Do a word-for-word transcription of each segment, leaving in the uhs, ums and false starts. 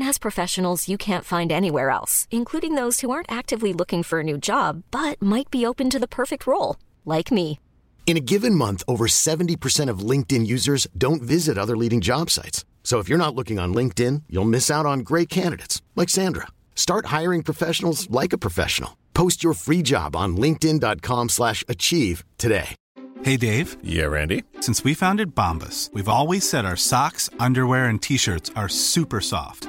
has professionals you can't find anywhere else, including those who aren't actively looking for a new job, but might be open to the perfect role, like me. In a given month, over seventy percent of LinkedIn users don't visit other leading job sites. So if you're not looking on LinkedIn, you'll miss out on great candidates, like Sandra. Start hiring professionals like a professional. Post your free job on linkedin.com slash achieve today. Hey, Dave. Yeah, Randy. Since we founded Bombas, we've always said our socks, underwear, and T-shirts are super soft.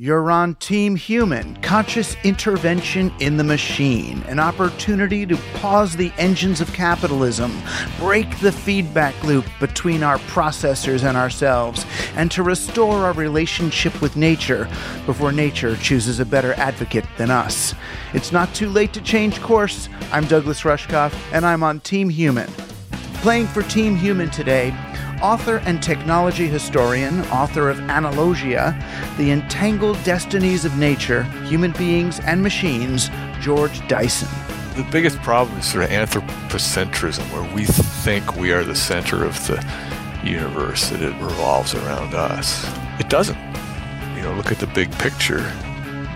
You're on Team Human, Conscious Intervention in the Machine, an opportunity to pause the engines of capitalism, break the feedback loop between our processors and ourselves, and to restore our relationship with nature before nature chooses a better advocate than us. It's not too late to change course. I'm Douglas Rushkoff, and I'm on Team Human. Playing for Team Human today, author and technology historian, author of Analogia, The Entangled Destinies of Nature, Human Beings and Machines, George Dyson. The biggest problem is sort of anthropocentrism, where we think we are the center of the universe, that it revolves around us. It doesn't. You know, look at the big picture.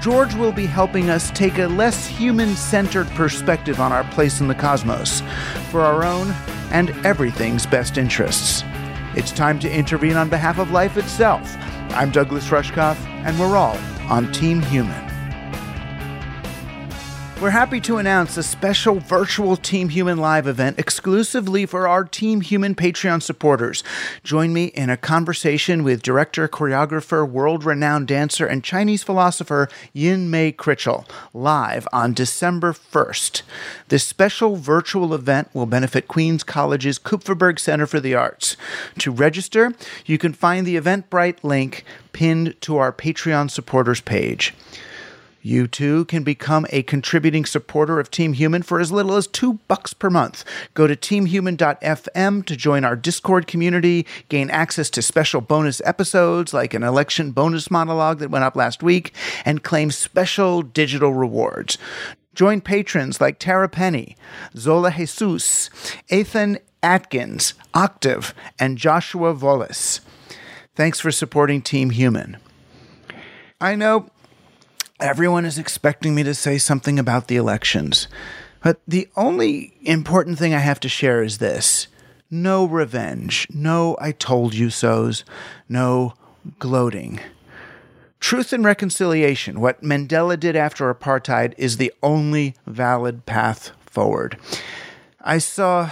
George will be helping us take a less human-centered perspective on our place in the cosmos for our own and everything's best interests. It's time to intervene on behalf of life itself. I'm Douglas Rushkoff, and we're all on Team Human. We're happy to announce a special virtual Team Human live event exclusively for our Team Human Patreon supporters. Join me in a conversation with director, choreographer, world-renowned dancer, and Chinese philosopher Yin Mei Chritchell, live on December first. This special virtual event will benefit Queens College's Kupferberg Center for the Arts. To register, you can find the Eventbrite link pinned to our Patreon supporters page. You, too, can become a contributing supporter of Team Human for as little as two bucks per month. Go to team human dot f m to join our Discord community, gain access to special bonus episodes like an election bonus monologue that went up last week, and claim special digital rewards. Join patrons like Tara Penny, Zola Jesus, Ethan Atkins, Octave, and Joshua Volis. Thanks for supporting Team Human. I know everyone is expecting me to say something about the elections, but the only important thing I have to share is this. No revenge, no I told you so's, no gloating. Truth and reconciliation, what Mandela did after apartheid, is the only valid path forward. I saw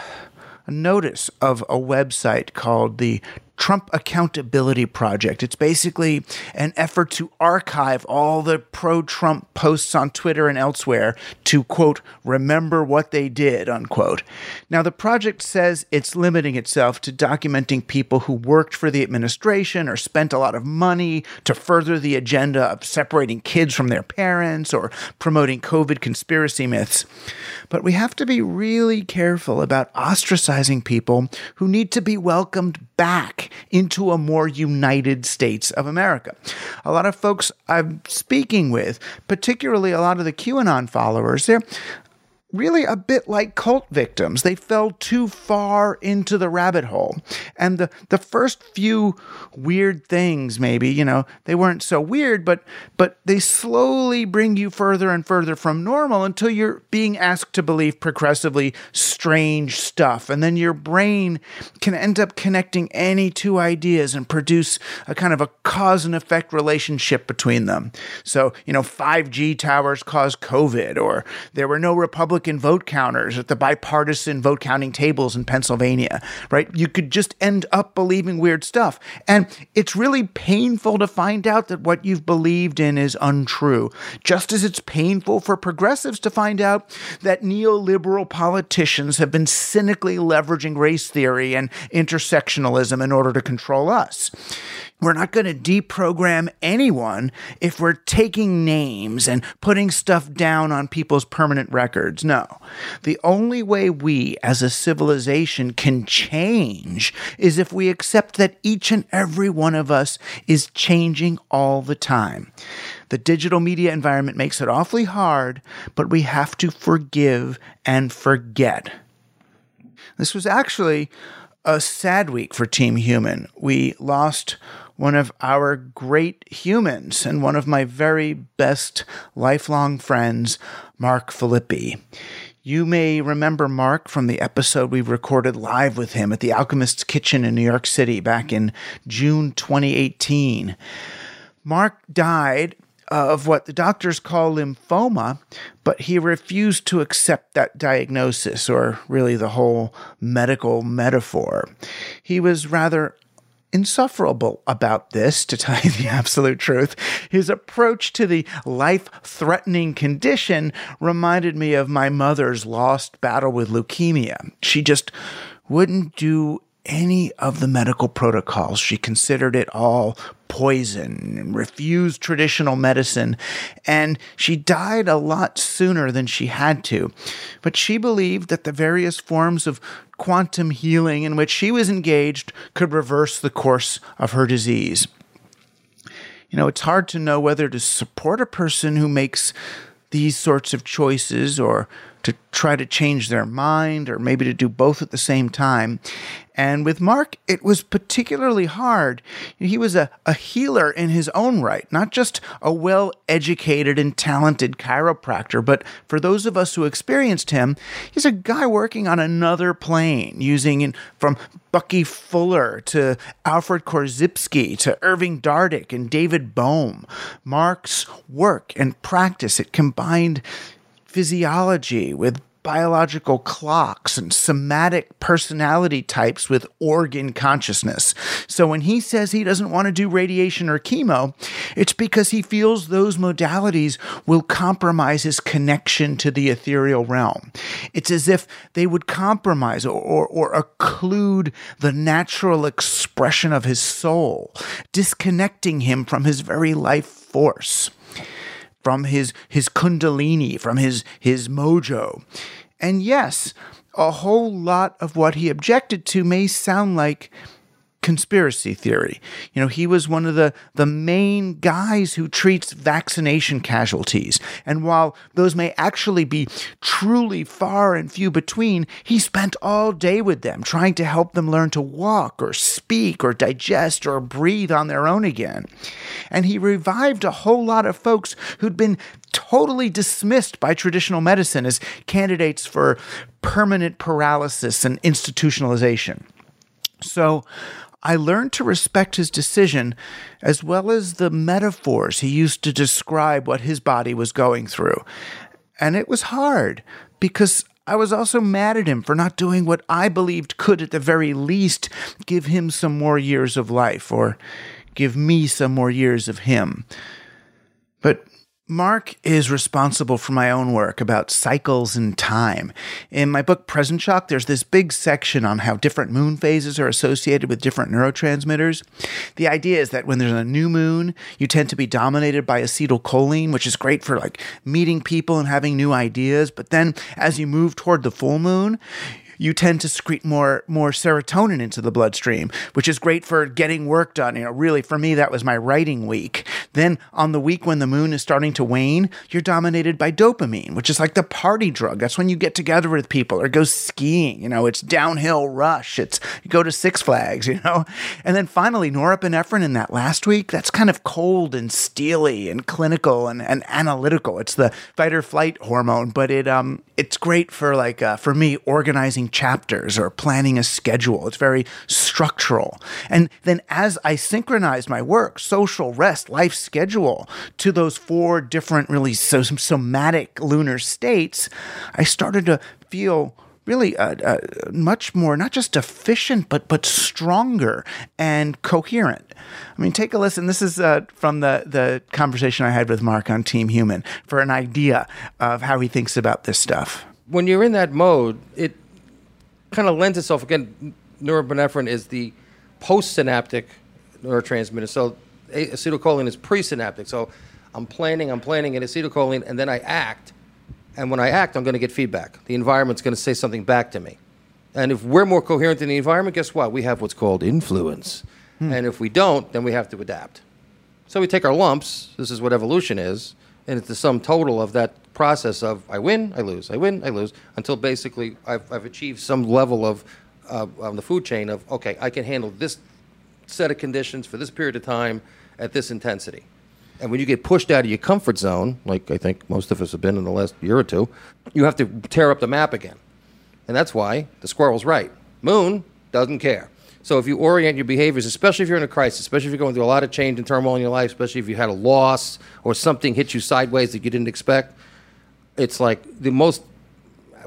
a notice of a website called the Trump Accountability Project. It's basically an effort to archive all the pro-Trump posts on Twitter and elsewhere to, quote, remember what they did, unquote. Now, the project says it's limiting itself to documenting people who worked for the administration or spent a lot of money to further the agenda of separating kids from their parents or promoting COVID conspiracy myths. But we have to be really careful about ostracizing people who need to be welcomed back into a more United States of America. A lot of folks I'm speaking with, particularly a lot of the QAnon followers, they're really a bit like cult victims. They fell too far into the rabbit hole. And the, the first few weird things, maybe, you know, they weren't so weird, but but they slowly bring you further and further from normal until you're being asked to believe progressively strange stuff. And then your brain can end up connecting any two ideas and produce a kind of a cause and effect relationship between them. So, you know, five G towers caused COVID, or there were no Republicans vote counters at the bipartisan vote counting tables in Pennsylvania, right? You could just end up believing weird stuff. And it's really painful to find out that what you've believed in is untrue, just as it's painful for progressives to find out that neoliberal politicians have been cynically leveraging race theory and intersectionalism in order to control us. We're not going to deprogram anyone if we're taking names and putting stuff down on people's permanent records. No. The only way we as a civilization can change is if we accept that each and every one of us is changing all the time. The digital media environment makes it awfully hard, but we have to forgive and forget. This was actually a sad week for Team Human. We lost one of our great humans and one of my very best lifelong friends, Mark Filippi. You may remember Mark from the episode we recorded live with him at the Alchemist's Kitchen in New York City back in June twenty eighteen. Mark died of what the doctors call lymphoma, but he refused to accept that diagnosis, or really the whole medical metaphor. He was rather insufferable about this, to tell you the absolute truth. His approach to the life-threatening condition reminded me of my mother's lost battle with leukemia. She just wouldn't do any of the medical protocols. She considered it all poison and refused traditional medicine, and she died a lot sooner than she had to. But she believed that the various forms of quantum healing in which she was engaged could reverse the course of her disease. You know, it's hard to know whether to support a person who makes these sorts of choices, or to try to change their mind, or maybe to do both at the same time. And with Mark, it was particularly hard. He was a, a healer in his own right, not just a well-educated and talented chiropractor, but for those of us who experienced him, he's a guy working on another plane, using in, from Bucky Fuller to Alfred Korzybski to Irving Dardick and David Bohm. Mark's work and practice, it combined physiology with biological clocks and somatic personality types with organ consciousness. So when he says he doesn't want to do radiation or chemo, it's because he feels those modalities will compromise his connection to the ethereal realm. It's as if they would compromise or, or, or occlude the natural expression of his soul, disconnecting him from his very life force, from his his kundalini, from his his mojo. And yes, a whole lot of what he objected to may sound like conspiracy theory. You know, he was one of the, the main guys who treats vaccination casualties. And while those may actually be truly far and few between, he spent all day with them trying to help them learn to walk or speak or digest or breathe on their own again. And he revived a whole lot of folks who'd been totally dismissed by traditional medicine as candidates for permanent paralysis and institutionalization. So I learned to respect his decision, as well as the metaphors he used to describe what his body was going through. And it was hard, because I was also mad at him for not doing what I believed could, at the very least, give him some more years of life, or give me some more years of him. But Mark is responsible for my own work about cycles and time. In my book, Present Shock, there's this big section on how different moon phases are associated with different neurotransmitters. The idea is that when there's a new moon, you tend to be dominated by acetylcholine, which is great for like meeting people and having new ideas. But then as you move toward the full moon, you tend to secrete more more serotonin into the bloodstream, which is great for getting work done. You know, really, for me, that was my writing week. Then on the week when the moon is starting to wane, you're dominated by dopamine, which is like the party drug. That's when you get together with people or go skiing. You know, it's downhill rush. It's you go to Six Flags, you know. And then finally, norepinephrine in that last week, that's kind of cold and steely and clinical and, and analytical. It's the fight or flight hormone, but it um it's great for like uh, for me organizing chapters or planning a schedule. It's very structural. And then as I synchronize my work, social, rest, life schedule to those four different really som- somatic lunar states, I started to feel really uh, uh, much more, not just efficient, but but stronger and coherent. I mean, take a listen. This is uh, from the, the conversation I had with Mark on Team Human for an idea of how he thinks about this stuff. When you're in that mode, it kind of lends itself, again, norepinephrine is the postsynaptic neurotransmitter. So acetylcholine is presynaptic. So I'm planning, I'm planning in acetylcholine, and then I act. And when I act, I'm going to get feedback. The environment's going to say something back to me. And if we're more coherent in the environment, guess what? We have what's called influence. Hmm. And if we don't, then we have to adapt. So we take our lumps. This is what evolution is. And it's the sum total of that process of I win, I lose, I win, I lose, until basically I've, I've achieved some level of uh, on the food chain of, okay, I can handle this set of conditions for this period of time at this intensity. And when you get pushed out of your comfort zone, like I think most of us have been in the last year or two, you have to tear up the map again. And that's why the squirrel's right. Moon doesn't care. So if you orient your behaviors, especially if you're in a crisis, especially if you're going through a lot of change and turmoil in your life, especially if you had a loss or something hit you sideways that you didn't expect, it's like the most,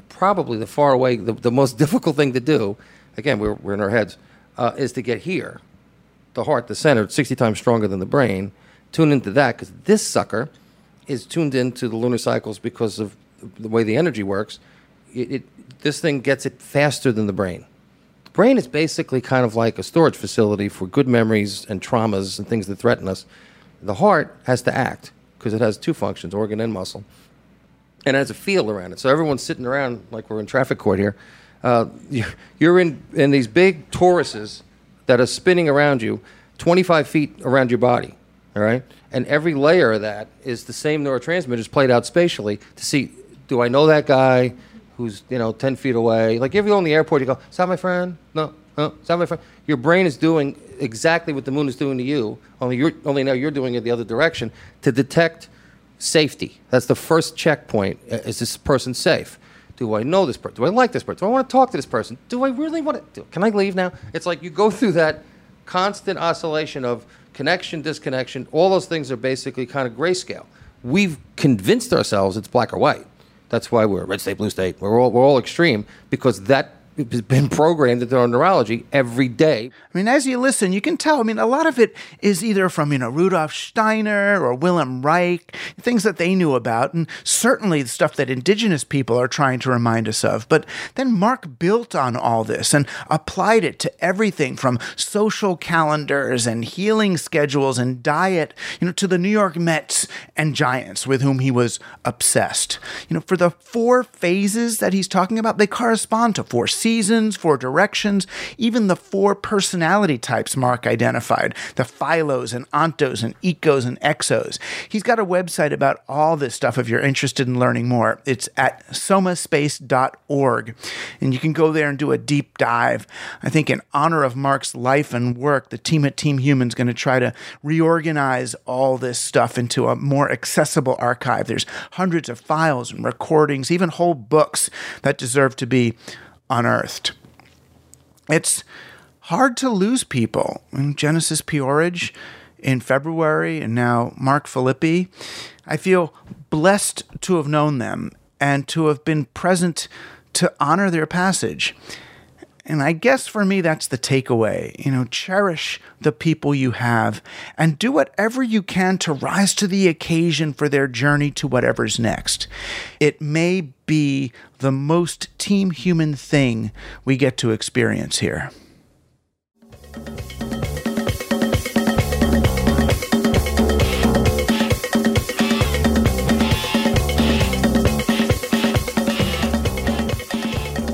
probably the far away, the, the most difficult thing to do, again, we're, we're in our heads, uh, is to get here, the heart, the center, sixty times stronger than the brain. Tune into that, because this sucker is tuned into the lunar cycles because of the way the energy works. It, it, this thing gets it faster than the brain. The brain is basically kind of like a storage facility for good memories and traumas and things that threaten us. The heart has to act because it has two functions, organ and muscle, and it has a field around it. So everyone's sitting around like we're in traffic court here. Uh, you're in, in these big toruses that are spinning around you, twenty-five feet around your body. All right, and every layer of that is the same neurotransmitters played out spatially to see, do I know that guy who's, you know, ten feet away? Like if you go in the airport, you go, is that my friend? No, no, is that my friend? Your brain is doing exactly what the moon is doing to you, only you're only now you're doing it the other direction to detect safety. That's the first checkpoint. Is this person safe? Do I know this person? Do I like this person? Do I want to talk to this person? Do I really want to? Do, can I leave now? It's like you go through that constant oscillation of connection, disconnection, all those things are basically kind of grayscale. We've convinced ourselves it's black or white. That's why we're red state, blue state. We're all, we're all extreme because that has been programmed into our neurology every day. I mean, as you listen, you can tell, I mean, a lot of it is either from, you know, Rudolf Steiner or Wilhelm Reich, things that they knew about, and certainly the stuff that indigenous people are trying to remind us of. But then Mark built on all this and applied it to everything from social calendars and healing schedules and diet, you know, to the New York Mets and Giants with whom he was obsessed. You know, for the four phases that he's talking about, they correspond to four seasons, four directions, even the four personality types Mark identified, the phylos and ontos and ecos and exos. He's got a website about all this stuff if you're interested in learning more. It's at soma space dot org, and you can go there and do a deep dive. I think in honor of Mark's life and work, the team at Team Human is going to try to reorganize all this stuff into a more accessible archive. There's hundreds of files and recordings, even whole books that deserve to be unearthed. It's hard to lose people. Genesis Peorage in February and now Mark Filippi. I feel blessed to have known them and to have been present to honor their passage. And I guess for me, that's the takeaway. You know, cherish the people you have and do whatever you can to rise to the occasion for their journey to whatever's next. It may be the most Team Human thing we get to experience here.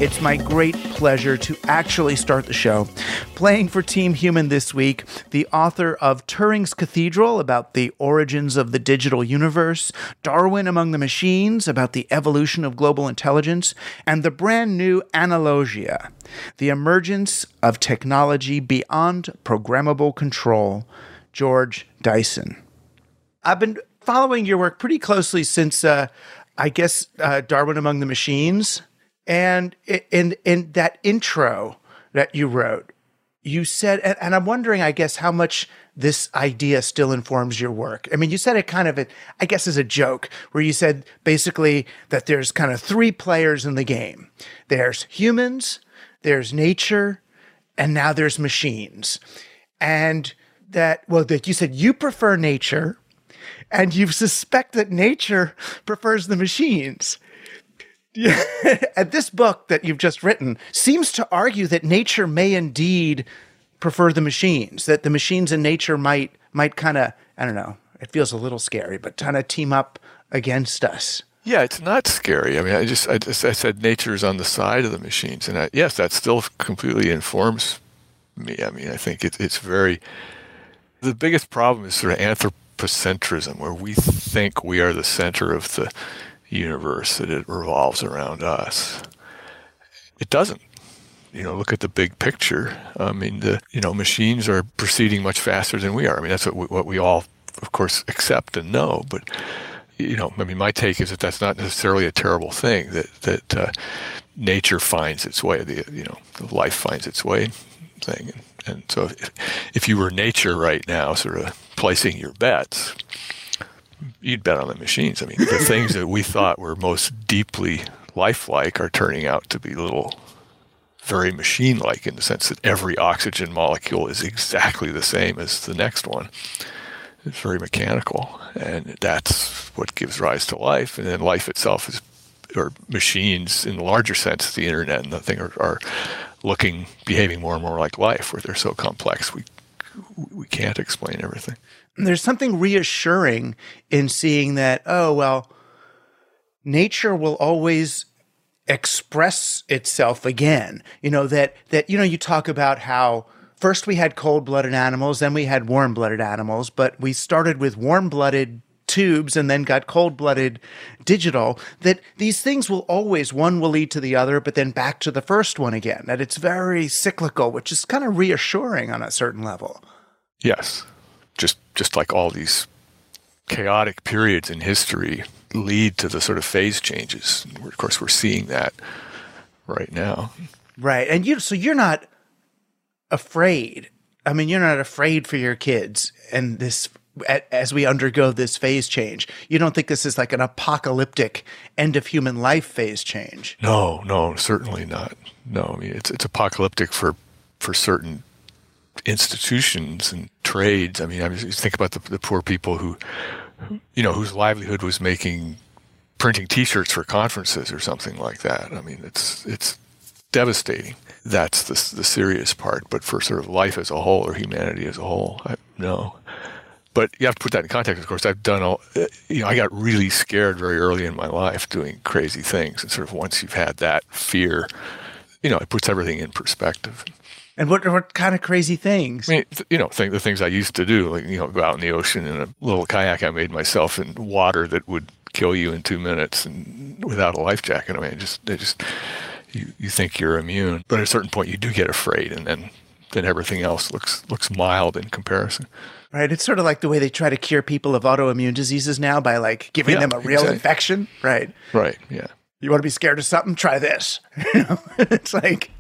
It's it's my great pleasure to actually start the show. Playing for Team Human this week, the author of Turing's Cathedral, about the origins of the digital universe, Darwin Among the Machines, about the evolution of global intelligence, and the brand new Analogia, the emergence of technology beyond programmable control, George Dyson. I've been following your work pretty closely since, uh, I guess, uh, Darwin Among the Machines. And in, in that intro that you wrote, you said, and, and I'm wondering, I guess, how much this idea still informs your work. I mean, you said it kind of, I guess, as a joke, where you said basically that there's kind of three players in the game. There's humans, there's nature, and now there's machines. And that, well, that you said you prefer nature, and you suspect that nature prefers the machines. And this book that you've just written seems to argue that nature may indeed prefer the machines, that the machines and nature might might kind of, I don't know, it feels a little scary, but kind of team up against us. Yeah, it's not scary. I mean, I just I, just, I said nature is on the side of the machines. And I, yes, that still completely informs me. I mean, I think it, it's very, the biggest problem is sort of anthropology. Ecocentrism, where we think we are the center of the universe, that it revolves around us. It doesn't. You know, look at the big picture. I mean, the you know, machines are proceeding much faster than we are. I mean, that's what we, what we all, of course, accept and know. But, you know, I mean, my take is that that's not necessarily a terrible thing, that, that uh, nature finds its way, the you know, life finds its way thing. And, And so if, if you were nature right now, sort of placing your bets, you'd bet on the machines. I mean, the things that we thought were most deeply lifelike are turning out to be little, very machine-like, in the sense that every oxygen molecule is exactly the same as the next one. It's very mechanical, and that's what gives rise to life. And then life itself is, or machines in the larger sense, the internet and the thing are, are looking, behaving more and more like life, where they're so complex we we can't explain everything. And there's something reassuring in seeing that, oh, well, nature will always express itself again. You know, that, that you know, you talk about how first we had cold-blooded animals, then we had warm-blooded animals, but we started with warm-blooded tubes and then got cold-blooded digital, that these things will always, one will lead to the other, but then back to the first one again, that it's very cyclical, which is kind of reassuring on a certain level. Yes. Just just like all these chaotic periods in history lead to the sort of phase changes. And of course, we're seeing that right now. Right. And you, so you're not afraid. I mean, you're not afraid for your kids and this as we undergo this phase change. You don't think this is like an apocalyptic end of human life phase change? No, no, certainly not. No, I mean, it's it's apocalyptic for, for certain institutions and trades. I mean, I mean, you think about the, the poor people who, you know, whose livelihood was making, printing T-shirts for conferences or something like that. I mean, it's it's devastating. That's the the serious part. But for sort of life as a whole or humanity as a whole, I, no. But you have to put that in context, of course. I've done all, you know, I got really scared very early in my life doing crazy things. And sort of once you've had that fear, you know, it puts everything in perspective. And what what kind of crazy things? I mean, you know, th- the things I used to do, like, you know, go out in the ocean in a little kayak I made myself in water that would kill you in two minutes and without a life jacket. I mean, it just, it just you, you think you're immune. But at a certain point, you do get afraid, and then, then everything else looks looks mild in comparison. Right. It's sort of like the way they try to cure people of autoimmune diseases now by like giving yeah, them a real exactly. infection. Right. Right. Yeah. You want to be scared of something? Try this. You know? It's like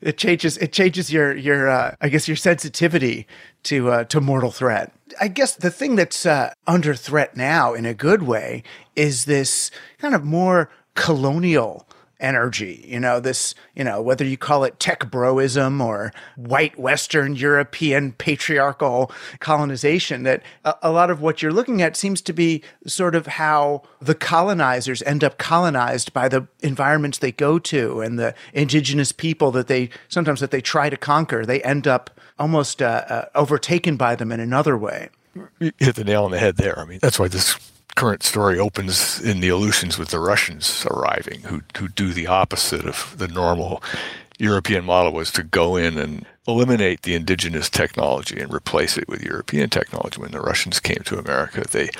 it changes it changes your your uh, I guess your sensitivity to uh, to mortal threat. I guess the thing that's uh, under threat now in a good way is this kind of more colonial energy, you know, this, you know, whether you call it tech broism or white Western European patriarchal colonization, that a, a lot of what you're looking at seems to be sort of how the colonizers end up colonized by the environments they go to and the indigenous people that they sometimes that they try to conquer. They end up almost uh, uh, overtaken by them in another way. You hit the nail on the head there. I mean, that's why this current story opens in the Aleutians with the Russians arriving, who who do the opposite of the normal European model, was to go in and eliminate the indigenous technology and replace it with European technology. When the Russians came to America, they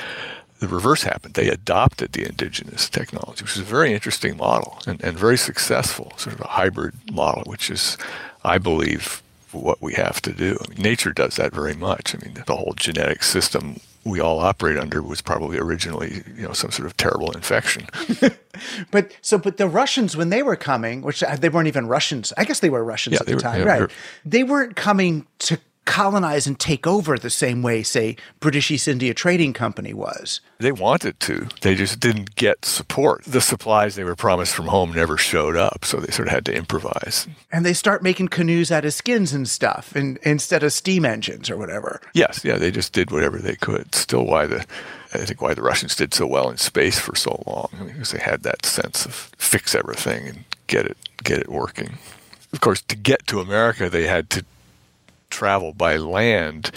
the reverse happened. They adopted the indigenous technology, which is a very interesting model and, and very successful, sort of a hybrid model, which is, I believe, what we have to do. I mean, nature does that very much. I mean, the whole genetic system we all operate under was probably originally, you know, some sort of terrible infection. but so, but the Russians, when they were coming, which they weren't even Russians, I guess they were Russians yeah, at the were, time, yeah, right? They're... They weren't coming to colonize and take over the same way, say, British East India Trading Company was. They wanted to. They just didn't get support. The supplies they were promised from home never showed up, so they sort of had to improvise. And they start making canoes out of skins and stuff and, instead of steam engines or whatever. Yes, yeah, they just did whatever they could. Still why the... I think why the Russians did so well in space for so long. I mean, because they had that sense of fix everything and get it, get it working. Of course, to get to America, they had to travel by land,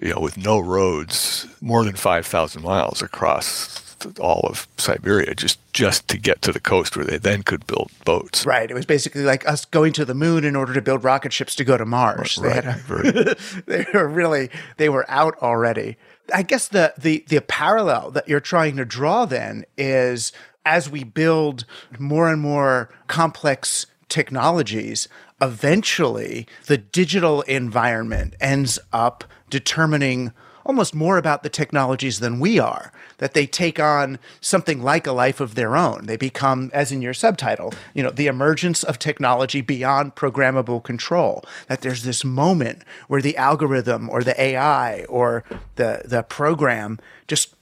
you know, with no roads, more than five thousand miles across all of Siberia, just, just to get to the coast where they then could build boats. Right. It was basically like us going to the moon in order to build rocket ships to go to Mars. Right. They, had a, they were really, they were out already. I guess the, the, the parallel that you're trying to draw then is as we build more and more complex technologies, eventually the digital environment ends up determining almost more about the technologies than we are, that they take on something like a life of their own. They become, as in your subtitle, you know, the emergence of technology beyond programmable control, that there's this moment where the algorithm or the A I or the, the program just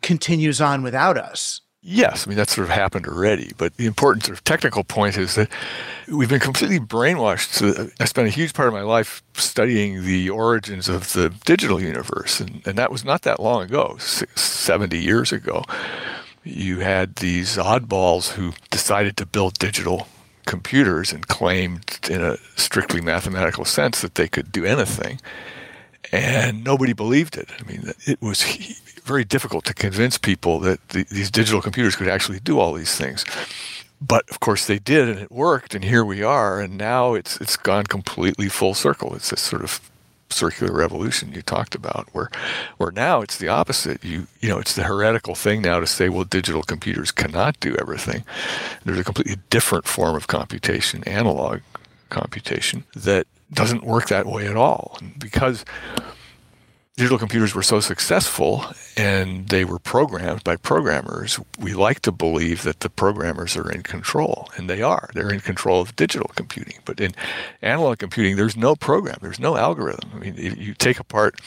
continues on without us. Yes, I mean, that sort of happened already. But the important sort of technical point is that we've been completely brainwashed. So I spent a huge part of my life studying the origins of the digital universe, and, and that was not that long ago, six, seventy years ago. You had these oddballs who decided to build digital computers and claimed in a strictly mathematical sense that they could do anything, and nobody believed it. I mean, it was... He- very difficult to convince people that the, these digital computers could actually do all these things. But of course they did, and it worked, and here we are, and now it's it's gone completely full circle. It's this sort of circular revolution you talked about, where where now it's the opposite. You you know, it's the heretical thing now to say, well, digital computers cannot do everything. There's a completely different form of computation, analog computation, that doesn't work that way at all. And because digital computers were so successful and they were programmed by programmers, we like to believe that the programmers are in control, and they are. They're in control of digital computing. But in analog computing, there's no program. There's no algorithm. I mean, if you take apart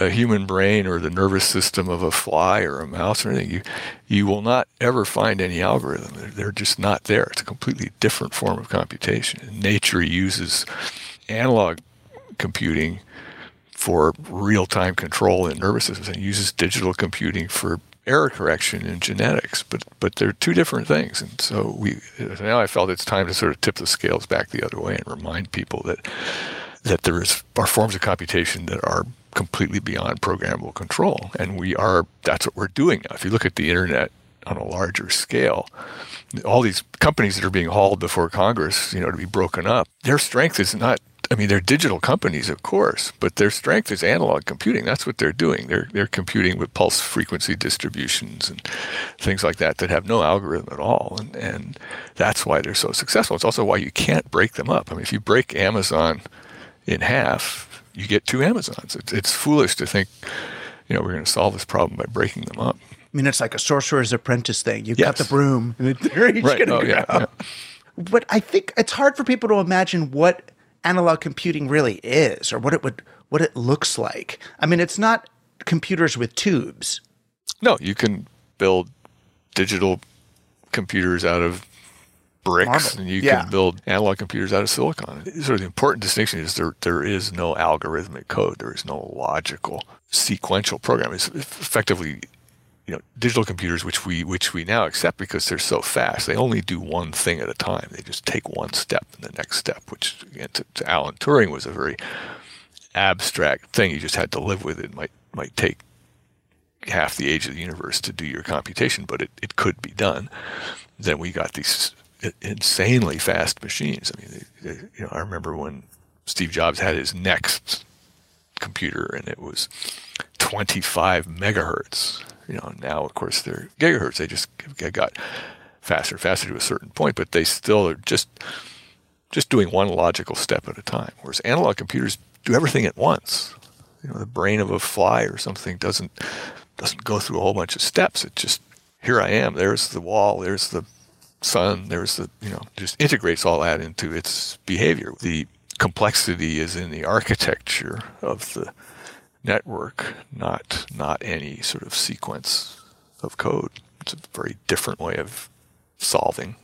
a human brain or the nervous system of a fly or a mouse or anything, you you will not ever find any algorithm. They're, they're just not there. It's a completely different form of computation. Nature uses analog computing for real-time control in nervous systems and uses digital computing for error correction in genetics. But but they're two different things. And so we now I felt it's time to sort of tip the scales back the other way and remind people that that there is, are forms of computation that are completely beyond programmable control. And we are, that's what we're doing now. If you look at the internet on a larger scale, all these companies that are being hauled before Congress, you know, to be broken up, their strength is not, I mean, they're digital companies, of course, but their strength is analog computing. That's what they're doing. They're they're computing with pulse frequency distributions and things like that that have no algorithm at all, and, and that's why they're so successful. It's also why you can't break them up. I mean, if you break Amazon in half, you get two Amazons. It's, it's foolish to think, you know, we're going to solve this problem by breaking them up. I mean, it's like a sorcerer's apprentice thing. You yes. cut the broom, and they're each right. going to oh, yeah, yeah. But I think it's hard for people to imagine what analog computing really is, or what it would, what it looks like. I mean, it's not computers with tubes. No, you can build digital computers out of bricks, Marvel. and you yeah. can build analog computers out of silicon. Sort of the important distinction is there there is no algorithmic code. There is no logical sequential program. It's effectively, you know, digital computers, which we which we now accept because they're so fast, they only do one thing at a time. They just take one step and the next step, which again, to, to Alan Turing was a very abstract thing. You just had to live with it. It might might take half the age of the universe to do your computation, but it, it could be done. Then we got these insanely fast machines. I mean, they, they, you know, I remember when Steve Jobs had his Next computer, and it was twenty-five megahertz. You know, now of course they're gigahertz. They just got faster and faster to a certain point, but they still are just just doing one logical step at a time. Whereas analog computers do everything at once. You know, the brain of a fly or something doesn't doesn't go through a whole bunch of steps. It just, here I am, there's the wall, there's the sun, there's the, you know, just integrates all that into its behavior. The complexity is in the architecture of the network, not not any sort of sequence of code. It's a very different way of solving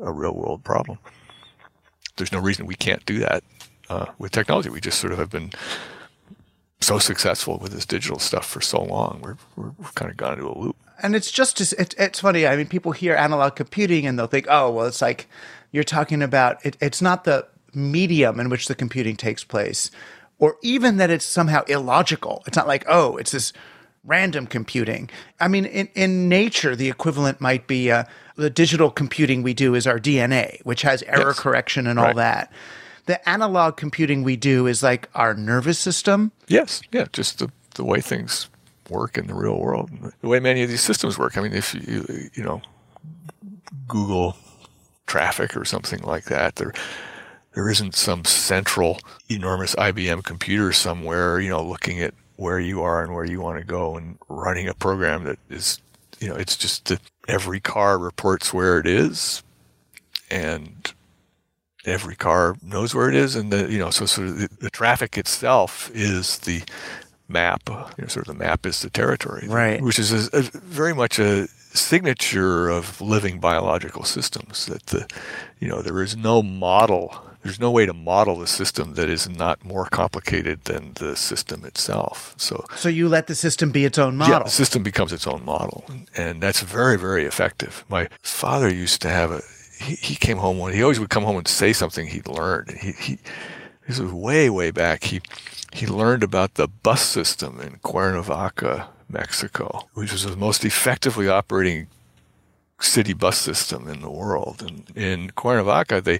a real-world problem. There's no reason we can't do that uh, with technology. We just sort of have been so successful with this digital stuff for so long. We're, we're, we've kind of gone into a loop. And it's just, it, it's funny. I mean, people hear analog computing and they'll think, oh, well, it's like you're talking about, it, it's not the medium in which the computing takes place, or even that it's somehow illogical. It's not like, oh, it's this random computing. I mean, in, in nature, the equivalent might be uh, the digital computing we do is our D N A, which has error yes. correction and right. all that. The analog computing we do is like our nervous system. Yes, yeah, just the, the way things work in the real world, the way many of these systems work. I mean, if you, you know, Google traffic or something like that, there there isn't some central enormous I B M computer somewhere, you know, looking at where you are and where you want to go and running a program that is, you know, it's just that every car reports where it is, and every car knows where it is, and the, you know, so sort of the, the traffic itself is the map. You know, sort of the map is the territory, right? Which is a, a, very much a signature of living biological systems. That the, you know, there is no model. There's no way to model the system that is not more complicated than the system itself. So, so you let the system be its own model. Yeah, the system becomes its own model, and, and that's very, very effective. My father used to have a. He came home one. He always would come home and say something he'd learned. He, he this was way, way back. He he learned about the bus system in Cuernavaca, Mexico, which was the most effectively operating city bus system in the world. And in Cuernavaca, they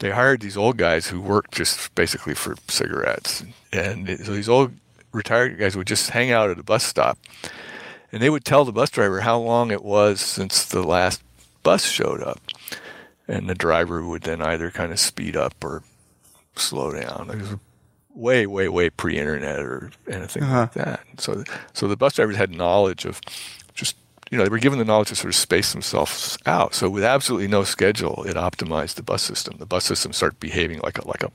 they hired these old guys who worked just basically for cigarettes. And so these old retired guys would just hang out at a bus stop, and they would tell the bus driver how long it was since the last bus showed up. And the driver would then either kind of speed up or slow down. It was way, way, way pre-internet or anything uh-huh. like that. So, so the bus drivers had knowledge of just, you know, they were given the knowledge to sort of space themselves out. So with absolutely no schedule, it optimized the bus system. The bus system started behaving like a, like a,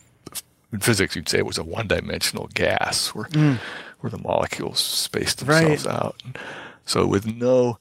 in physics you'd say it was a one-dimensional gas where, mm. where the molecules spaced themselves right. out. So with no...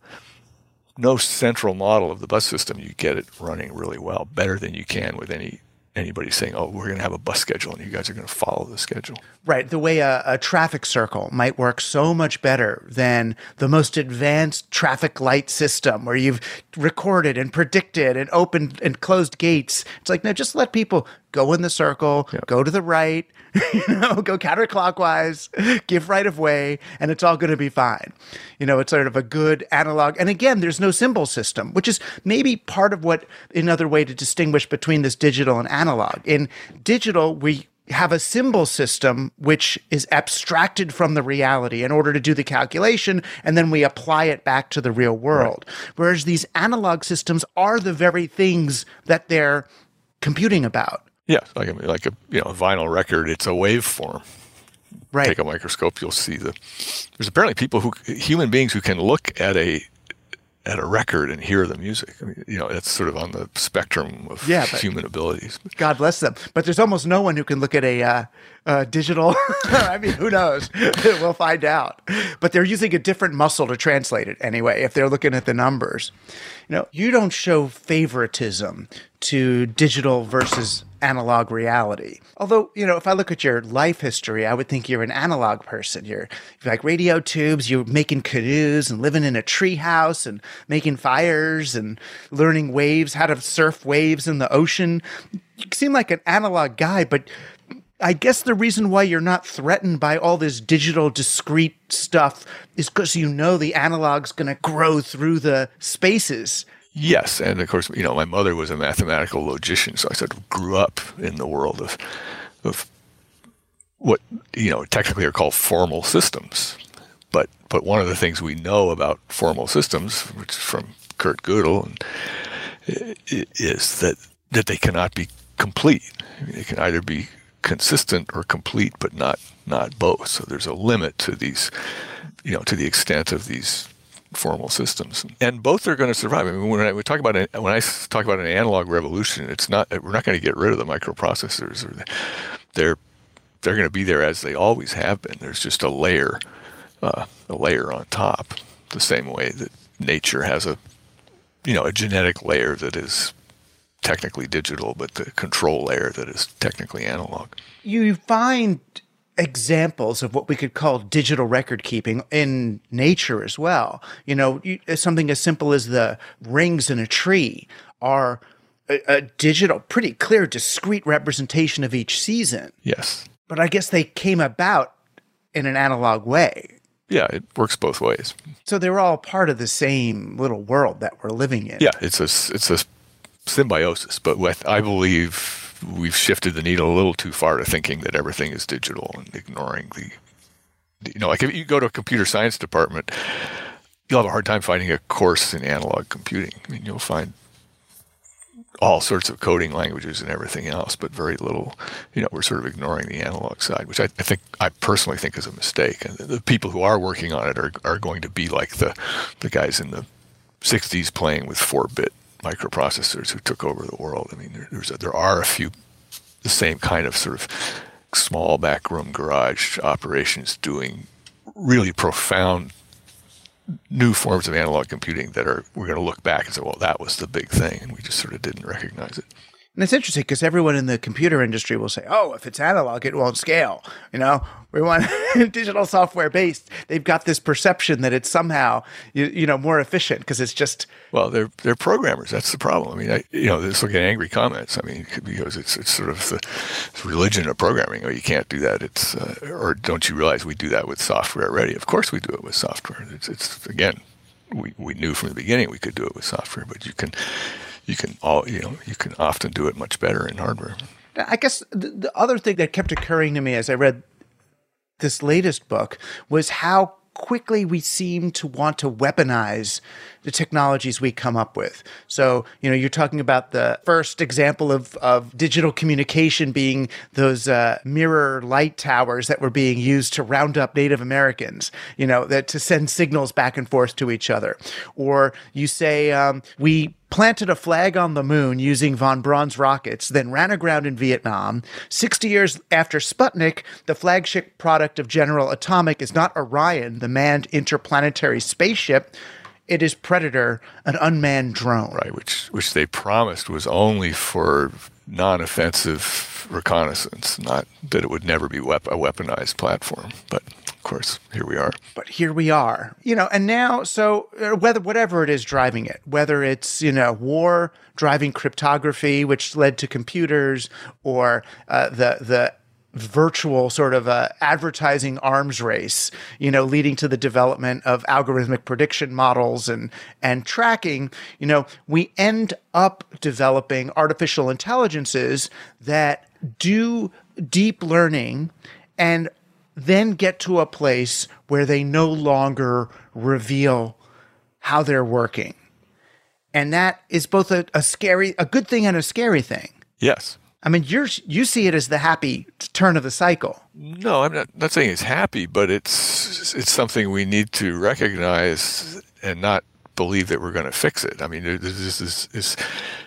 no central model of the bus system, you get it running really well, better than you can with any anybody saying, oh, we're going to have a bus schedule and you guys are going to follow the schedule. Right. The way a, a traffic circle might work so much better than the most advanced traffic light system where you've recorded and predicted and opened and closed gates. It's like, no, just let people go in the circle, yep. go to the right, you know, go counterclockwise, give right of way, and it's all going to be fine. You know, it's sort of a good analog. And again, there's no symbol system, which is maybe part of what another way to distinguish between this digital and analog. In digital, we have a symbol system which is abstracted from the reality in order to do the calculation, and then we apply it back to the real world. Right. Whereas these analog systems are the very things that they're computing about. Yeah, like, like a you know a vinyl record, it's a waveform. Right. Take a microscope, you'll see the. There's apparently people who human beings who can look at a at a record and hear the music. I mean, you know, that's sort of on the spectrum of yeah, human abilities. God bless them. But there's almost no one who can look at a uh, uh, digital. I mean, who knows? We'll find out. But they're using a different muscle to translate it anyway. If they're looking at the numbers, you know, you don't show favoritism to digital versus analog reality. Although, you know, if I look at your life history, I would think you're an analog person. You're, you're like radio tubes, you're making canoes and living in a tree house and making fires and learning waves, how to surf waves in the ocean. You seem like an analog guy, but I guess the reason why you're not threatened by all this digital discrete stuff is because you know the analog's going to grow through the spaces. Yes. And of course, you know, my mother was a mathematical logician, so I sort of grew up in the world of of what, you know, technically are called formal systems. But but one of the things we know about formal systems, which is from Kurt Gödel, is that, that they cannot be complete. I mean, they can either be consistent or complete, but not not both. So there's a limit to these, you know, to the extent of these formal systems, and both are going to survive. I mean, when I we talk about an, when I talk about an analog revolution, it's not we're not going to get rid of the microprocessors. Or the, they're they're going to be there as they always have been. There's just a layer, uh, a layer on top, the same way that nature has a, you know, a genetic layer that is technically digital, but the control layer that is technically analog. You find examples of what we could call digital record keeping in nature as well. You know, you, something as simple as the rings in a tree are a, a digital, pretty clear, discrete representation of each season. Yes. But I guess they came about in an analog way. Yeah, it works both ways. So they're all part of the same little world that we're living in. Yeah, it's a, it's a symbiosis, but with, I believe we've shifted the needle a little too far to thinking that everything is digital and ignoring the, the, you know, like if you go to a computer science department, you'll have a hard time finding a course in analog computing. I mean, you'll find all sorts of coding languages and everything else, but very little, you know, we're sort of ignoring the analog side, which I, I think, I personally think is a mistake. And the, the people who are working on it are, are going to be like the, the guys in the sixties playing with four-bit microprocessors who took over the world. I mean, there, there's a, there are a few the same kind of sort of small backroom garage operations doing really profound new forms of analog computing that are we're going to look back and say, well, that was the big thing, and we just sort of didn't recognize it. And it's interesting because everyone in the computer industry will say, oh, if it's analog, it won't scale. You know, we want digital software based. They've got this perception that it's somehow, you, you know, more efficient because it's just. Well, they're they're programmers. That's the problem. I mean, I, you know, this will get angry comments. I mean, because it's it's sort of the religion of programming. Oh, you can't do that. It's uh, or don't you realize we do that with software already? Of course we do it with software. It's, it's again, we, we knew from the beginning we could do it with software, but you can. You can all, you know, you can often do it much better in hardware. I guess the, the other thing that kept occurring to me as I read this latest book was how quickly we seem to want to weaponize the technologies we come up with. So, you know, you're talking about the first example of, of digital communication being those uh, mirror light towers that were being used to round up Native Americans, you know, that to send signals back and forth to each other. Or you say, um, we planted a flag on the moon using von Braun's rockets, then ran aground in Vietnam. sixty years after Sputnik, the flagship product of General Atomic is not Orion, the manned interplanetary spaceship. It is Predator, an unmanned drone. Right, which which they promised was only for non-offensive reconnaissance, not that it would never be wep- a weaponized platform. But of course, here we are. But here we are. You know, and now, so whether whatever it is driving it, whether it's, you know, war driving cryptography, which led to computers, or uh, the the virtual sort of uh, advertising arms race, you know, leading to the development of algorithmic prediction models and and tracking, you know, we end up developing artificial intelligences that do deep learning and then get to a place where they no longer reveal how they're working. And that is both a, a scary, a good thing and a scary thing. Yes. I mean, you you see it as the happy turn of the cycle. No, I'm not, not saying it's happy, but it's it's something we need to recognize and not believe that we're going to fix it. I mean, this is, is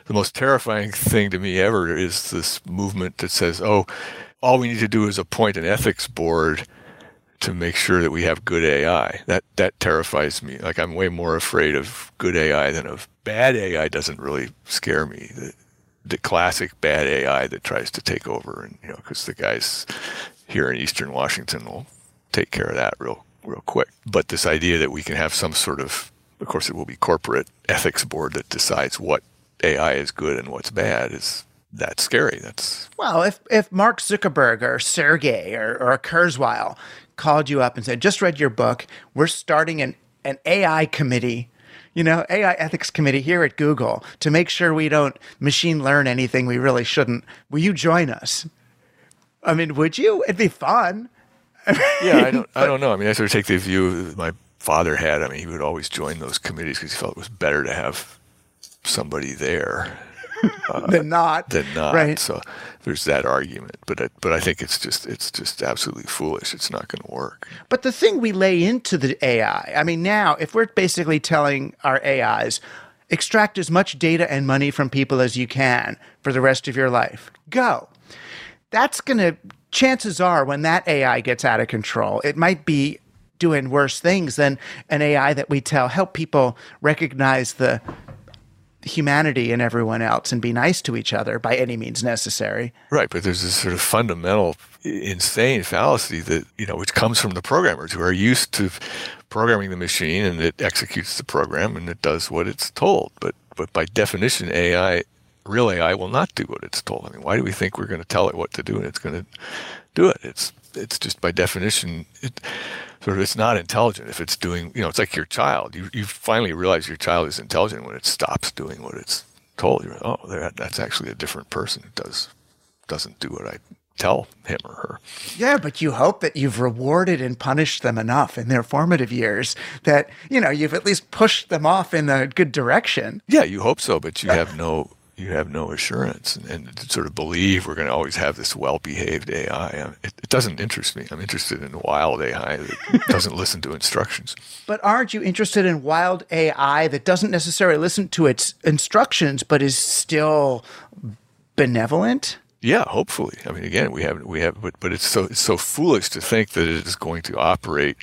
the most terrifying thing to me ever is this movement that says, oh, all we need to do is appoint an ethics board to make sure that we have good A I. That that terrifies me. Like, I'm way more afraid of good A I than of bad A I. Doesn't really scare me. The, the classic bad A I that tries to take over, and you know, because the guys here in Eastern Washington will take care of that real, real quick. But this idea that we can have some sort of, of course, it will be corporate ethics board that decides what A I is good and what's bad is That's scary. That's well, if if Mark Zuckerberg or Sergey or, or Kurzweil called you up and said, just read your book, we're starting an, an A I committee, you know, A I ethics committee here at Google to make sure we don't machine learn anything we really shouldn't. Will you join us? I mean, would you? It'd be fun. I mean, yeah, I don't but, I don't know. I mean, I sort of take the view my father had. I mean, he would always join those committees because he felt it was better to have somebody there. Uh, than not, than not. Right. So there's that argument, but I, but I think it's just it's just absolutely foolish. It's not going to work. But the thing we lay into the A I, I mean, now if we're basically telling our A Is, extract as much data and money from people as you can for the rest of your life, go. That's going to. Chances are, when that A I gets out of control, it might be doing worse things than an A I that we tell help people recognize the humanity in everyone else and be nice to each other by any means necessary. Right, but there's this sort of fundamental insane fallacy that, you know, which comes from the programmers who are used to programming the machine and it executes the program and it does what it's told. But but by definition, A I, real A I will not do what it's told. I mean, why do we think we're going to tell it what to do and it's going to do it? It's it's just by definition, it sort of it's not intelligent if it's doing, you know, it's like your child. You you finally realize your child is intelligent when it stops doing what it's told. You're, oh, that's actually a different person who does doesn't do what I tell him or her. Yeah, but you hope that you've rewarded and punished them enough in their formative years that, you know, you've at least pushed them off in a good direction. Yeah, you hope so, but you have no you have no assurance and, and to sort of believe we're going to always have this well-behaved A I. It, it doesn't interest me. I'm interested in wild A I that doesn't listen to instructions. But aren't you interested in wild A I that doesn't necessarily listen to its instructions, but is still benevolent? Yeah, hopefully. I mean, again, we have, we have, but, but it's so, it's so foolish to think that it is going to operate,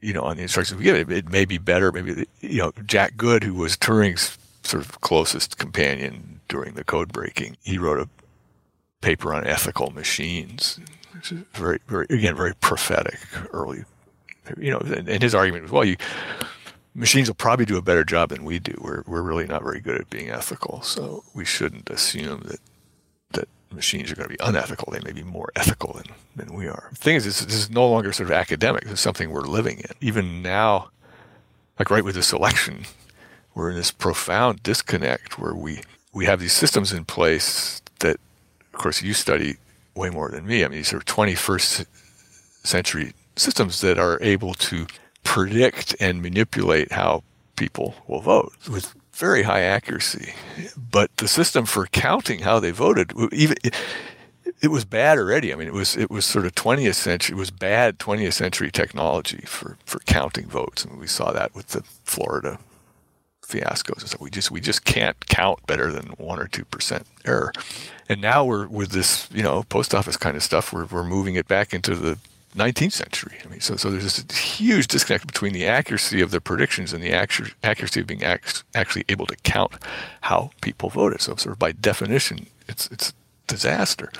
you know, on the instructions we give it. It may be better. Maybe, you know, Jack Good, who was Turing's sort of closest companion during the code breaking, he wrote a paper on ethical machines, which is very, very, again, very prophetic early, you know, and, and his argument was, well, you, machines will probably do a better job than we do. We're, we're really not very good at being ethical. So we shouldn't assume that, that machines are going to be unethical. They may be more ethical than, than we are. The thing is, this, this is no longer sort of academic. This is something we're living in. Even now, like right with this election, we're in this profound disconnect where we, we have these systems in place that, of course, you study way more than me. I mean, these are twenty-first century systems that are able to predict and manipulate how people will vote with very high accuracy. But the system for counting how they voted, even it, it was bad already. I mean, it was it was sort of twentieth century. It was bad twentieth century technology for, for counting votes, and we saw that with the Florida fiascos and stuff. We just we just can't count better than one or two percent error. And now we're with this, you know, post office kind of stuff. We're we're moving it back into the nineteenth century. I mean, so so there's this huge disconnect between the accuracy of the predictions and the actu- accuracy of being ac- actually able to count how people voted. So sort of by definition, it's it's a disaster.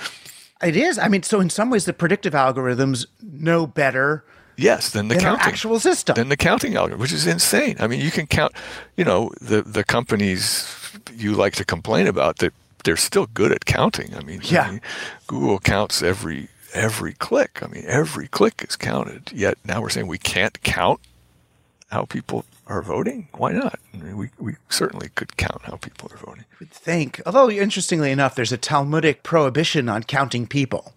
It is. I mean, so in some ways, the predictive algorithms know better. Yes, then the counting actual system. Then the counting algorithm, which is insane. I mean, you can count, you know, the, the companies you like to complain about, that they're, they're still good at counting. I mean, yeah. I mean, Google counts every every click. I mean, every click is counted. Yet now we're saying we can't count how people are voting? Why not? I mean, we we certainly could count how people are voting. I would think. Although, interestingly enough, there's a Talmudic prohibition on counting people.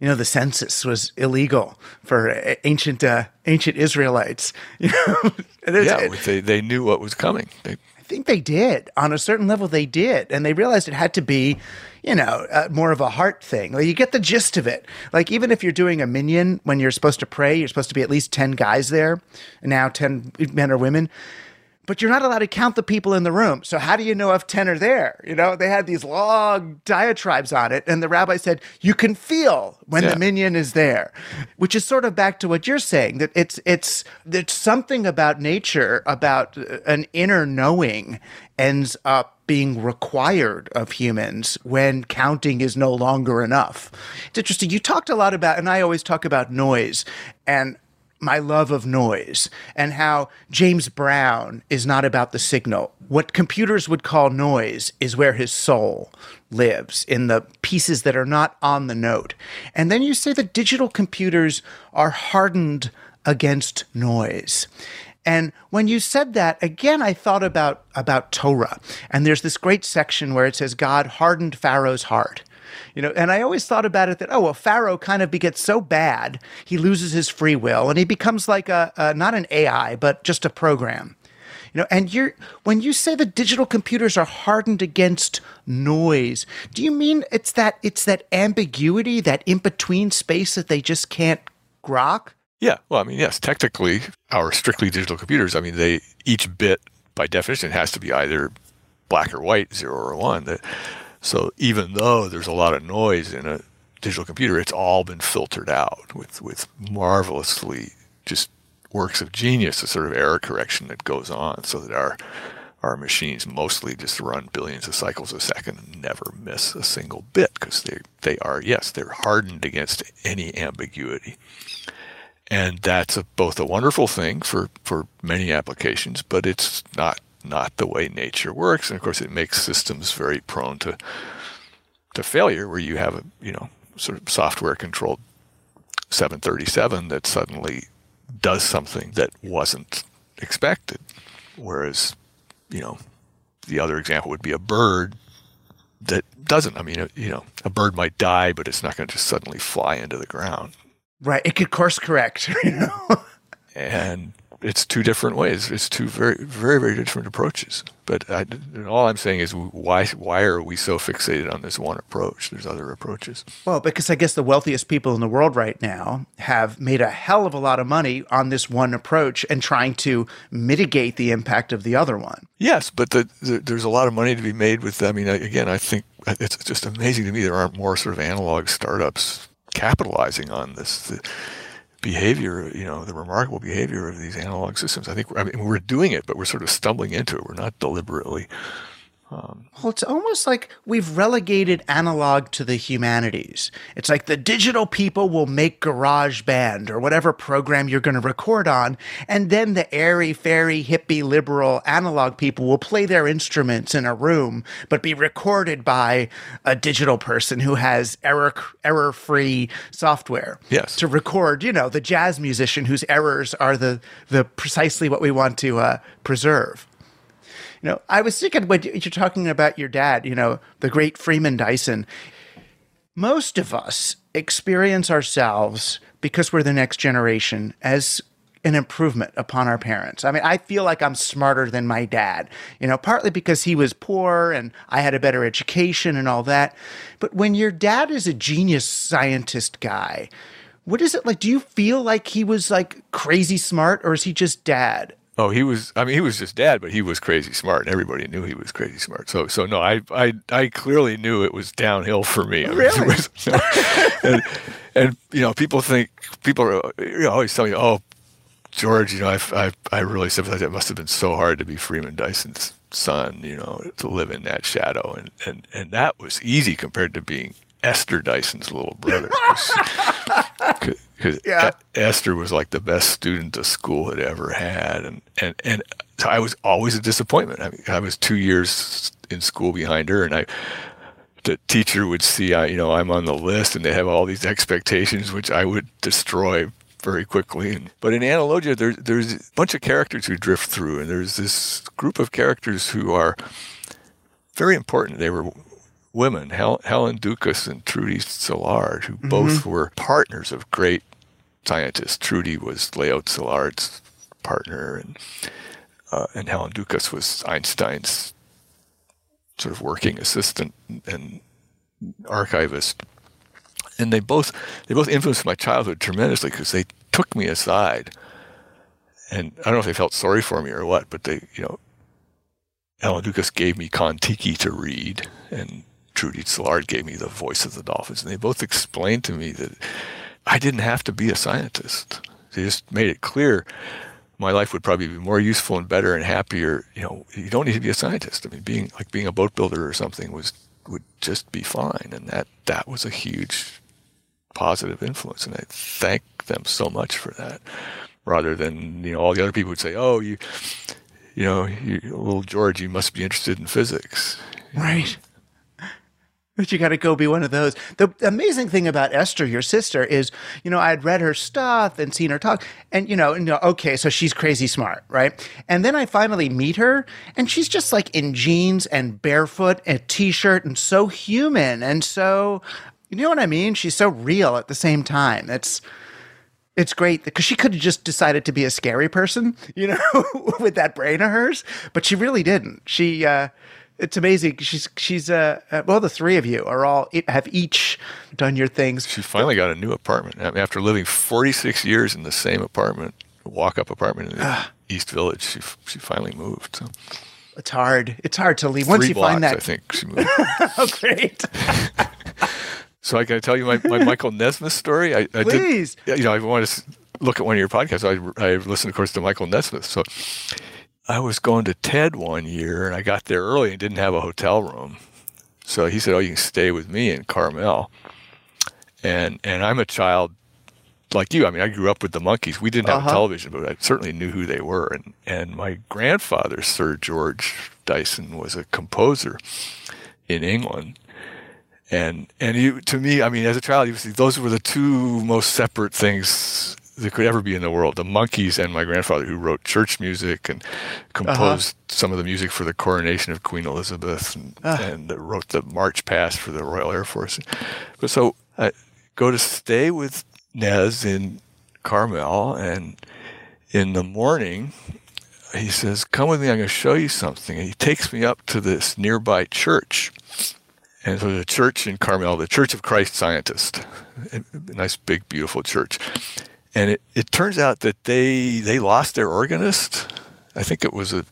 You know, the census was illegal for ancient uh, ancient Israelites. You know? Yeah, they, they knew what was coming. They, I think they did. On a certain level, they did. And they realized it had to be, you know, uh, more of a heart thing. Like, you get the gist of it. Like, even if you're doing a minyan, when you're supposed to pray, you're supposed to be at least ten guys there. And now ten men or women. But you're not allowed to count the people in the room. So how do you know if ten are there? You know, they had these long diatribes on it. And the rabbi said, you can feel when yeah. the minyan is there, which is sort of back to what you're saying, that it's it's it's something about nature, about an inner knowing ends up being required of humans when counting is no longer enough. It's interesting. You talked a lot about, and I always talk about noise. And my love of noise, and how James Brown is not about the signal. What computers would call noise is where his soul lives, in the pieces that are not on the note. And then you say that digital computers are hardened against noise. And when you said that, again, I thought about, about Torah. And there's this great section where it says, God hardened Pharaoh's heart. You know, and I always thought about it that, oh, well, Pharaoh kind of gets so bad, he loses his free will, and he becomes like a, a not an A I, but just a program. You know, and you're when you say that digital computers are hardened against noise, do you mean it's that it's that ambiguity, that in-between space that they just can't grok? Yeah. Well, I mean, yes, technically, our strictly digital computers, I mean, they each bit by definition has to be either black or white, zero or one. That So even though there's a lot of noise in a digital computer, it's all been filtered out with, with marvelously just works of genius, the sort of error correction that goes on so that our our machines mostly just run billions of cycles a second and never miss a single bit because they, they are, yes, they're hardened against any ambiguity. And that's a, both a wonderful thing for, for many applications, but it's not not the way nature works. And of course, it makes systems very prone to to failure, where you have a, you know, sort of software controlled seven thirty-seven that suddenly does something that wasn't expected. Whereas, you know, the other example would be a bird that doesn't. I mean, you know, a bird might die, but it's not going to just suddenly fly into the ground. Right. It could course correct, you know. And it's two different ways. It's two very, very, very different approaches. But I, all I'm saying is, why, why are we so fixated on this one approach? There's other approaches. Well, because I guess the wealthiest people in the world right now have made a hell of a lot of money on this one approach and trying to mitigate the impact of the other one. Yes, but the, the, there's a lot of money to be made with. I mean, again, I think it's just amazing to me there aren't more sort of analog startups capitalizing on this. The, behavior, you know, the remarkable behavior of these analog systems. I think I mean, we're doing it, but we're sort of stumbling into it. We're not deliberately. Um, well, it's almost like we've relegated analog to the humanities. It's like the digital people will make GarageBand or whatever program you're going to record on, and then the airy, fairy, hippie, liberal analog people will play their instruments in a room, but be recorded by a digital person who has error, error-free software. Yes. To record, you know, the jazz musician whose errors are the, the precisely what we want to uh, preserve. You know, I was thinking when you're talking about your dad, you know, the great Freeman Dyson, most of us experience ourselves because we're the next generation as an improvement upon our parents. I mean, I feel like I'm smarter than my dad, you know, partly because he was poor and I had a better education and all that. But when your dad is a genius scientist guy, what is it like? Do you feel like he was like crazy smart, or is he just dad? Oh, he was, I mean, he was just dad, but he was crazy smart, and everybody knew he was crazy smart. So, so no, I, I, I clearly knew it was downhill for me. I mean, really? It was, no. and, and, you know, people think, people are, you know, always tell me, oh, George, you know, I, I, I really sympathize. It must have been so hard to be Freeman Dyson's son, you know, to live in that shadow. And, and, and that was easy compared to being Esther Dyson's little brother. Because yeah. e- Esther was like the best student the school had ever had. And, and, and so I was always a disappointment. I mean, I was two years in school behind her, and I, the teacher would see, I, you know, I'm on the list, and they have all these expectations, which I would destroy very quickly. And, but in Analogia, there, there's a bunch of characters who drift through, and there's this group of characters who are very important. They were women, Hel- Helen Dukas and Trudy Szilard, who mm-hmm. both were partners of great scientists. Trudy was Leot Szillard's partner, and uh, and Helen Dukas was Einstein's sort of working assistant and archivist. And they both they both influenced my childhood tremendously because they took me aside, and I don't know if they felt sorry for me or what, but they, you know, Helen Dukas gave me Kon-Tiki to read, and Trudy Szilard gave me The Voice of the Dolphins, and they both explained to me that I didn't have to be a scientist. They just made it clear my life would probably be more useful and better and happier. You know, you don't need to be a scientist. I mean, being like being a boat builder or something was would just be fine, and that that was a huge positive influence, and I thank them so much for that. rather than, you know, all the other people would say, oh, you, you know, you, little George, you must be interested in physics. Right. But you got to go be one of those. The amazing thing about Esther, your sister, is, you know, I had read her stuff and seen her talk. And, you know, and, okay, so she's crazy smart, right? And then I finally meet her, and she's just like in jeans and barefoot and a T-shirt and so human. And so, you know what I mean? She's so real at the same time. It's, it's great because she could have just decided to be a scary person, you know, with that brain of hers. But she really didn't. She... uh It's amazing. She's she's uh well, the three of you are all have each done your things. She finally got a new apartment after living forty-six years in the same apartment, walk-up apartment in the uh, East Village. She she finally moved. So. It's hard. It's hard to leave once three you blocks, find that. I think she moved. Oh, great. So I got to tell you my, my Michael Nesmith story. I, I Please. Did, you know, I want to look at one of your podcasts. I I listened, of course, to Michael Nesmith. So. I was going to TED one year, and I got there early and didn't have a hotel room. So he said, oh, you can stay with me in Carmel. And and I'm a child like you. I mean, I grew up with the monkeys. We didn't have uh-huh. television, but I certainly knew who they were. And, and my grandfather, Sir George Dyson, was a composer in England. And, and he, to me, I mean, as a child, he was, those were the two most separate things that could ever be in the world, the monkeys and my grandfather, who wrote church music and composed uh-huh. some of the music for the coronation of Queen Elizabeth and, uh-huh. and wrote the march past for the Royal Air Force. But so I go to stay with Nez in Carmel, and in the morning he says, come with me, I'm going to show you something. And he takes me up to this nearby church. And so the church in Carmel, the Church of Christ Scientist, a nice, big, beautiful church. And it, it turns out that they they lost their organist. I think it was an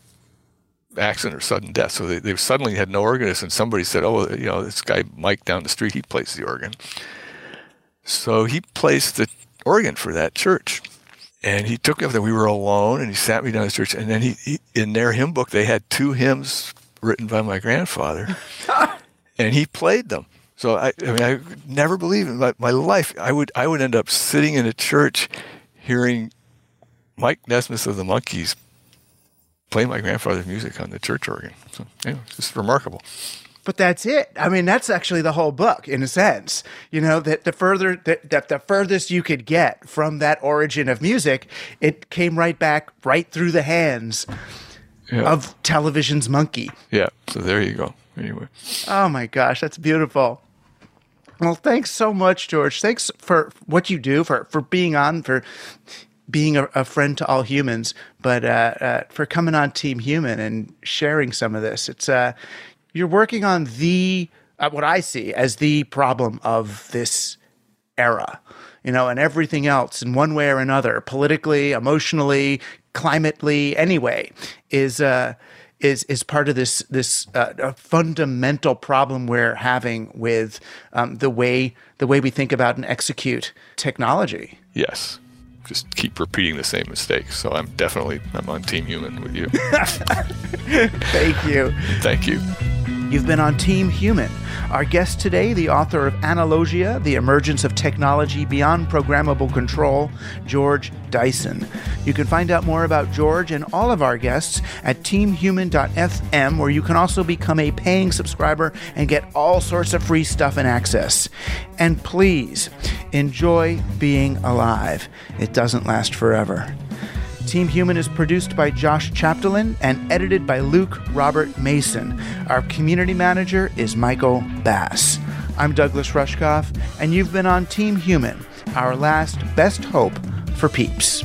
accident or sudden death. So they, they suddenly had no organist, and somebody said, oh, you know, this guy Mike down the street, he plays the organ. So he plays the organ for that church. And he took me up there. We were alone, and he sat me down at the church. And then he, he in their hymn book, they had two hymns written by my grandfather, and he played them. So I, I mean, I never believed in my, my life. I would I would end up sitting in a church hearing Mike Nesmith of the Monkees play my grandfather's music on the church organ. So, yeah, it's just remarkable. But that's it. I mean, that's actually the whole book, in a sense. You know, that the further that, that the furthest you could get from that origin of music, it came right back, right through the hands yeah. of television's monkey. Yeah. So there you go. Anyway. Oh my gosh, that's beautiful. Well, thanks so much, George. Thanks for what you do, for, for being on, for being a, a friend to all humans, but uh, uh, for coming on Team Human and sharing some of this. It's uh, you're working on the uh, what I see as the problem of this era, you know, and everything else in one way or another, politically, emotionally, climately, anyway, is uh, is is part of this this uh, a fundamental problem we're having with um, the way the way we think about and execute technology. Yes. Just keep repeating the same mistakes. So I'm definitely I'm on Team Human with you. Thank you. Thank you. You've been on Team Human. Our guest today, the author of Analogia, The Emergence of Technology Beyond Programmable Control, George Dyson. You can find out more about George and all of our guests at team human dot f m, where you can also become a paying subscriber and get all sorts of free stuff and access. And please, enjoy being alive. It doesn't last forever. Team Human is produced by Josh Chapdelin and edited by Luke Robert Mason. Our community manager is Michael Bass. I'm Douglas Rushkoff, and you've been on Team Human, our last best hope for peeps.